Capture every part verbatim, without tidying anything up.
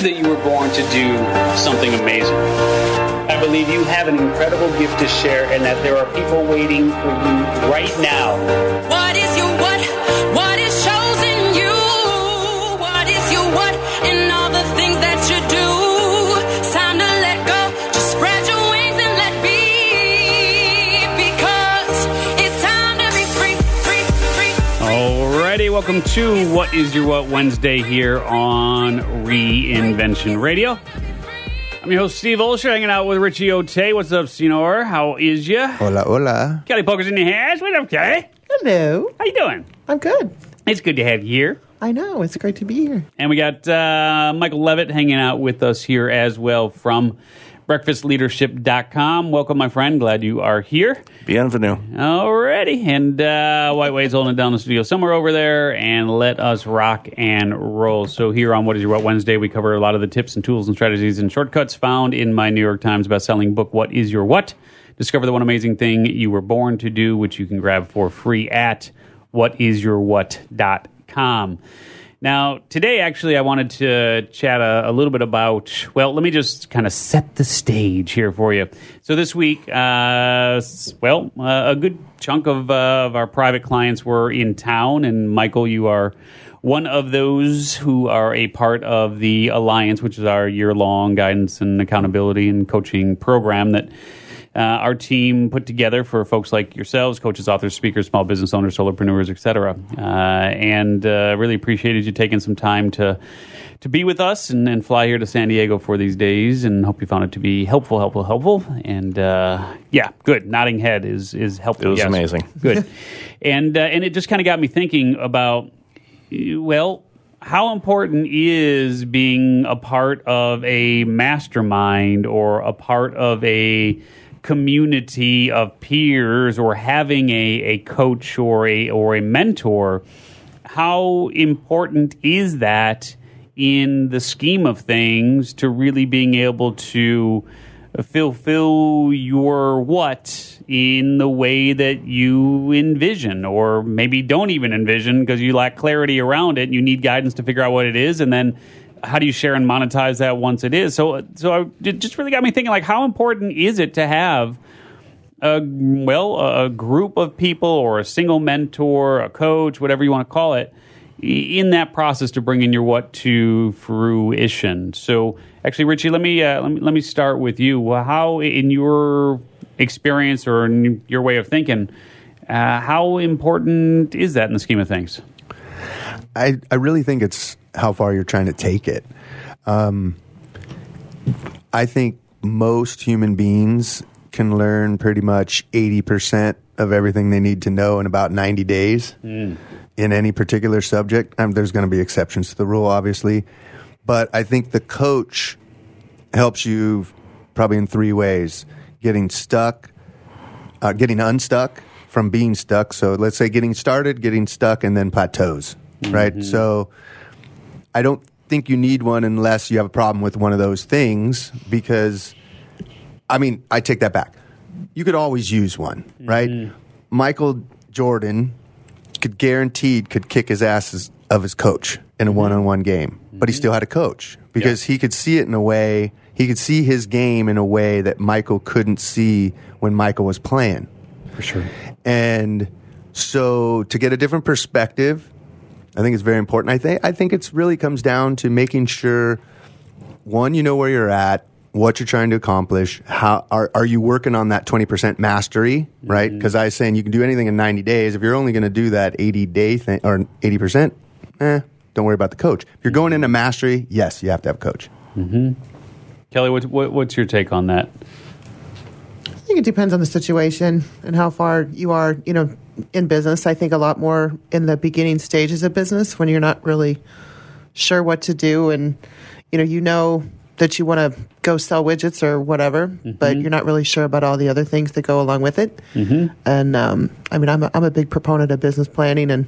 believe that you were born to do something amazing. I believe you have an incredible gift to share and that there are people waiting for you right now. What is your what? What is chosen you? What is your what in all the things that you do? Time to let go. Just spread your wings and let be. Because it's time to be free, free, free, free. Alrighty, welcome to What Is Your What Wednesday here on Reinvention Radio. I'm your host, Steve Olsher, hanging out with Richie Ote. What's up, senor? How is ya? Hola, hola. Kelly Poker's in the house. What up, Kelly? Hello. How you doing? I'm good. It's good to have you here. I know. It's great to be here. And we got uh, Michael Levitt hanging out with us here as well from breakfast leadership dot com. Welcome, my friend. Glad you are here. Bienvenue. Alrighty. And uh, White Wade's holding down the studio somewhere over there, and let us rock and roll. So here on What Is Your What Wednesday, we cover a lot of the tips and tools and strategies and shortcuts found in my New York Times bestselling book, What Is Your What? Discover the one amazing thing you were born to do, which you can grab for free at what is your what dot com. Now, today, actually, I wanted to chat a, a little bit about, well, let me just kind of set the stage here for you. So this week, uh, well, uh, a good chunk of, uh, of our private clients were in town, and Michael, you are one of those who are a part of the Alliance, which is our year-long guidance and accountability and coaching program that Uh, our team put together for folks like yourselves, coaches, authors, speakers, small business owners, solopreneurs, et cetera. Uh, and uh, really appreciated you taking some time to to be with us and, and fly here to San Diego for these days, and hope you found it to be helpful, helpful, helpful. And uh, yeah, good. Nodding head is, is helpful. It was yes. Amazing. Good. and uh, and it just kind of got me thinking about, well, how important is being a part of a mastermind or a part of a community of peers, or having a, a coach or a or a mentor? How important is that in the scheme of things to really being able to fulfill your what in the way that you envision, or maybe don't even envision because you lack clarity around it? You need guidance to figure out what it is, and then how do you share and monetize that once it is? So so I, it just really got me thinking, like, how important is it to have, a, well, a group of people or a single mentor, a coach, whatever you want to call it, in that process to bring in your what to fruition? So actually, Richie, let me, uh, let me, let me start with you. How, in your experience or in your way of thinking, uh, how important is that in the scheme of things? I, I really think it's how far you're trying to take it. Um, I think most human beings can learn pretty much eighty percent of everything they need to know in about ninety days mm. in any particular subject. Um, there's going to be exceptions to the rule, obviously. But I think the coach helps you probably in three ways. Getting stuck, uh, getting unstuck from being stuck. So let's say getting started, getting stuck, and then plateaus, mm-hmm. right? So I don't think you need one unless you have a problem with one of those things, because, I mean, I take that back. You could always use one, right? Mm-hmm. Michael Jordan could guaranteed could kick his ass of his coach in a mm-hmm. one-on-one game, mm-hmm. but he still had a coach because yep. he could see it in a way, he could see his game in a way that Michael couldn't see when Michael was playing. For sure. And so to get a different perspective, I think it's very important. I think I think it's really comes down to making sure, one, you know where you're at, what you're trying to accomplish. How are are you working on that twenty percent mastery, right? Because mm-hmm. I was saying you can do anything in ninety days. If you're only going to do that eighty day thing or eighty percent, eh, don't worry about the coach. If you're going into mastery, yes, you have to have a coach. Mm-hmm. Kelly, what, what, what's your take on that? I think it depends on the situation and how far you are, you know. In business, I think a lot more in the beginning stages of business when you're not really sure what to do, and you know you know that you want to go sell widgets or whatever, mm-hmm. but you're not really sure about all the other things that go along with it. Mm-hmm. And um, I mean, I'm a, I'm a big proponent of business planning and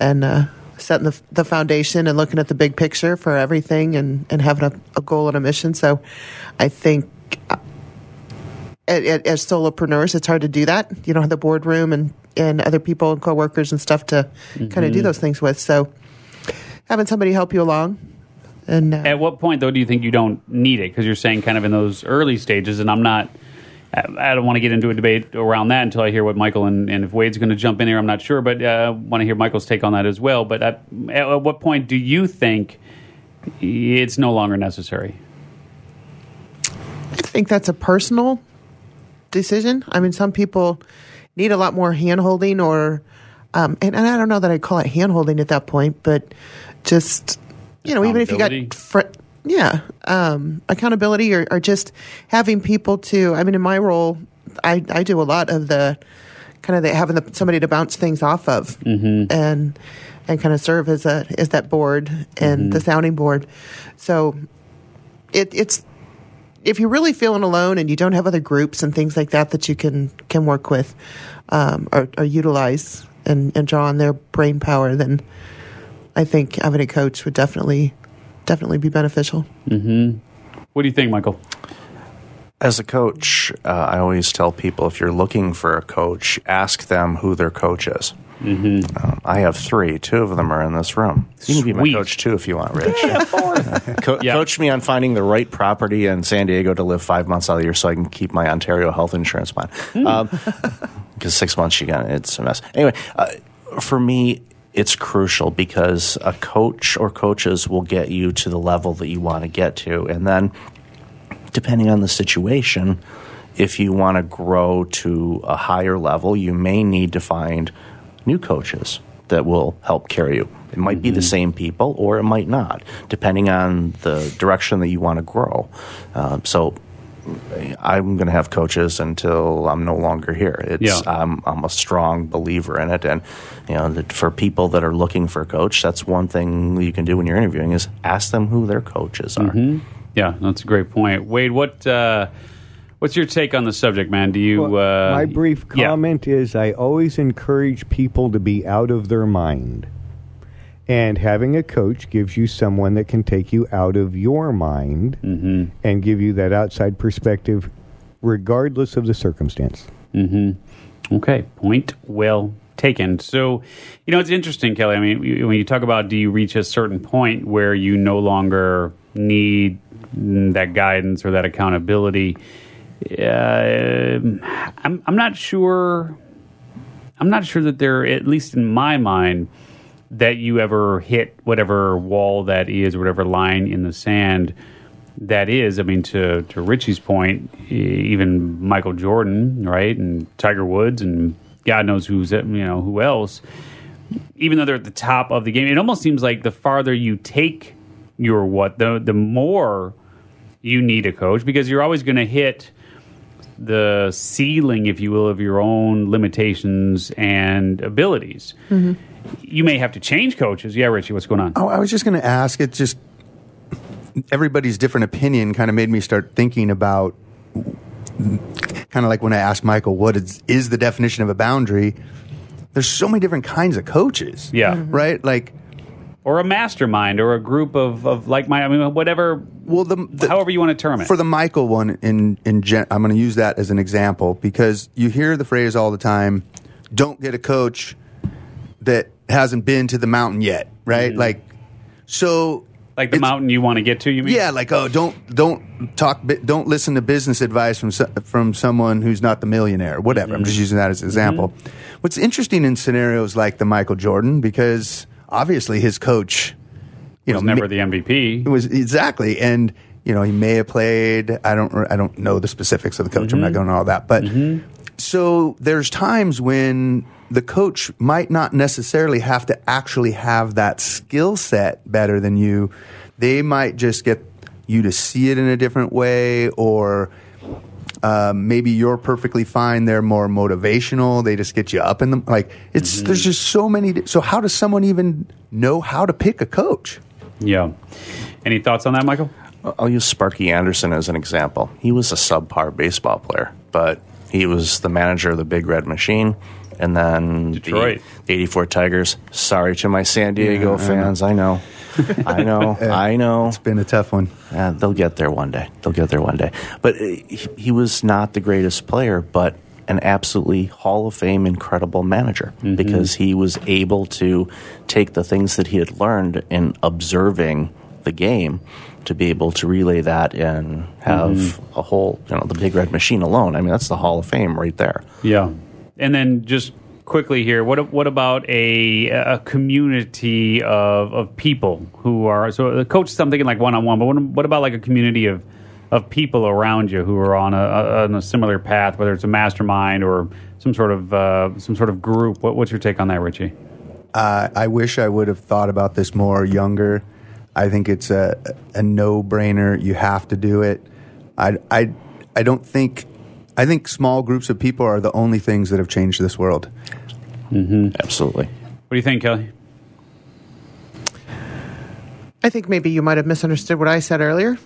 and uh, setting the the foundation and looking at the big picture for everything, and and having a, a goal and a mission. So, I think. I, As solopreneurs, it's hard to do that. You don't have the boardroom and, and other people and coworkers and stuff to mm-hmm. kind of do those things with. So having somebody help you along And uh, at what point, though, do you think you don't need it? Because you're saying kind of in those early stages, and I'm not... I don't want to get into a debate around that until I hear what Michael and, and if Wade's going to jump in here, I'm not sure, but I uh, want to hear Michael's take on that as well. But at, at what point do you think it's no longer necessary? I think that's a personal decision. I mean, some people need a lot more hand-holding or, um, and, and I don't know that I'd call it hand-holding at that point, but just, you know, even if you got fr- Yeah, um, accountability or, or just having people to, I mean, in my role, I, I do a lot of the kind of the, having the, somebody to bounce things off of mm-hmm. and and kind of serve as a as that board and mm-hmm. the sounding board. So it, it's if you're really feeling alone and you don't have other groups and things like that that you can, can work with um, or, or utilize and, and draw on their brain power, then I think having a coach would definitely... definitely be beneficial. Mm-hmm. What do you think, Michael? As a coach, uh, I always tell people if you're looking for a coach, ask them who their coach is. Mm-hmm. Um, I have three. Two of them are in this room. You Sweet. Can be my coach too if you want, Rich. Yeah, Co- yeah. Coach me on finding the right property in San Diego to live five months out of the year so I can keep my Ontario health insurance plan. Because um, six months, you got it's a mess. Anyway, uh, for me, it's crucial because a coach or coaches will get you to the level that you want to get to. And then, depending on the situation, if you want to grow to a higher level, you may need to find new coaches that will help carry you. It might mm-hmm. be the same people or it might not, depending on the direction that you want to grow. Um, so I'm going to have coaches until I'm no longer here. It's yeah. I'm, I'm a strong believer in it. And you know, for people that are looking for a coach, that's one thing you can do when you're interviewing is ask them who their coaches are. Mm-hmm. Yeah, that's a great point. Wade, what uh, what's your take on the subject, man? Do you? Well, uh, my brief comment yeah. is I always encourage people to be out of their mind. And having a coach gives you someone that can take you out of your mind mm-hmm. and give you that outside perspective regardless of the circumstance. Mm-hmm. Okay, point well taken. So, you know, it's interesting, Kelly. I mean, when you talk about do you reach a certain point where you no longer need that guidance or that accountability, uh, I'm, I'm not sure. I'm not sure that there, at least in my mind, that you ever hit whatever wall that is, whatever line in the sand that is. I mean, to, to Richie's point, even Michael Jordan, right, and Tiger Woods and God knows who's, you know, who else, even though they're at the top of the game, it almost seems like the farther you take your what, the, the more you need a coach because you're always going to hit the ceiling, if you will, of your own limitations and abilities. Mm-hmm. You may have to change coaches. Yeah, Richie, what's going on? Oh, I was just going to ask. It's just everybody's different opinion kind of made me start thinking about kind of like when I asked Michael, what is, is the definition of a boundary? There's so many different kinds of coaches. Yeah. Mm-hmm. Right? Like, or a mastermind or a group of, of like my, I mean, whatever, well, the, the, however you want to term it. For the Michael one, in, in gen, I'm going to use that as an example because you hear the phrase all the time, don't get a coach that hasn't been to the mountain yet, right? Mm-hmm. Like, so like the mountain you want to get to, you mean? Yeah, like oh, don't don't talk, don't listen to business advice from from someone who's not the millionaire, whatever. Mm-hmm. I'm just using that as an example. Mm-hmm. What's interesting in scenarios like the Michael Jordan, because obviously his coach, you was know, never ma- the M V P. It was exactly, and you know he may have played. I don't I don't know the specifics of the coach. Mm-hmm. I'm not going to all that, but mm-hmm. so there's times when the coach might not necessarily have to actually have that skill set better than you. They might just get you to see it in a different way, or uh, maybe you're perfectly fine. They're more motivational. They just get you up in them. Like it's mm-hmm. there's just so many. So how does someone even know how to pick a coach? Yeah. Any thoughts on that, Michael? I'll use Sparky Anderson as an example. He was a subpar baseball player, but he was the manager of the Big Red Machine. And then Detroit. The eighty-four Tigers. Sorry to my San Diego yeah, fans. I know. I know. I know. It's been a tough one. Uh, they'll get there one day. They'll get there one day. But he was not the greatest player, but an absolutely Hall of Fame incredible manager mm-hmm. because he was able to take the things that he had learned in observing the game to be able to relay that and have mm-hmm. a whole, you know, the Big Red Machine alone. I mean, that's the Hall of Fame right there. Yeah. And then just quickly here, what what about a a community of of people who are, so the coach is, I'm thinking like one-on-one, but what, what about like a community of of people around you who are on a, a, on a similar path, whether it's a mastermind or some sort of uh, some sort of group? What, what's your take on that, Richie? Uh, I wish I would have thought about this more younger. I think it's a, a no-brainer. You have to do it. I, I, I don't think... I think small groups of people are the only things that have changed this world. Mm-hmm. Absolutely. What do you think, Kelly? I think maybe you might have misunderstood what I said earlier.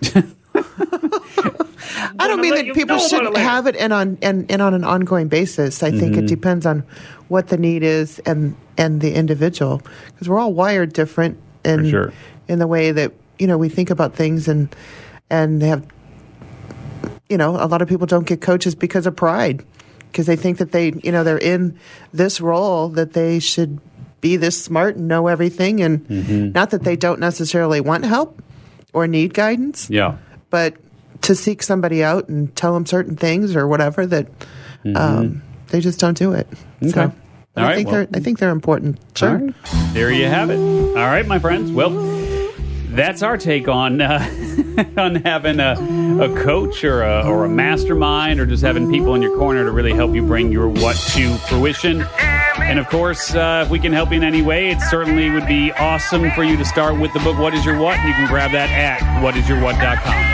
I don't mean that people shouldn't have it and on and, and on an ongoing basis. I think mm-hmm. it depends on what the need is and, and the individual, because we're all wired different in, sure. in the way that, you know, we think about things and and have, you know, a lot of people don't get coaches because of pride, because they think that they, you know, they're in this role that they should be this smart and know everything, and mm-hmm. not that they don't necessarily want help or need guidance. Yeah. But to seek somebody out and tell them certain things or whatever, that mm-hmm. um, they just don't do it. Okay. So I, right, think well. they're, I think they're important. Sure. Right. There you have it. All right, my friends. Well, that's our take on uh, on having a, a coach or a, or a mastermind, or just having people in your corner to really help you bring your what to fruition. And, of course, uh, if we can help you in any way, it certainly would be awesome for you to start with the book, What Is Your What? And you can grab that at what is your what dot com.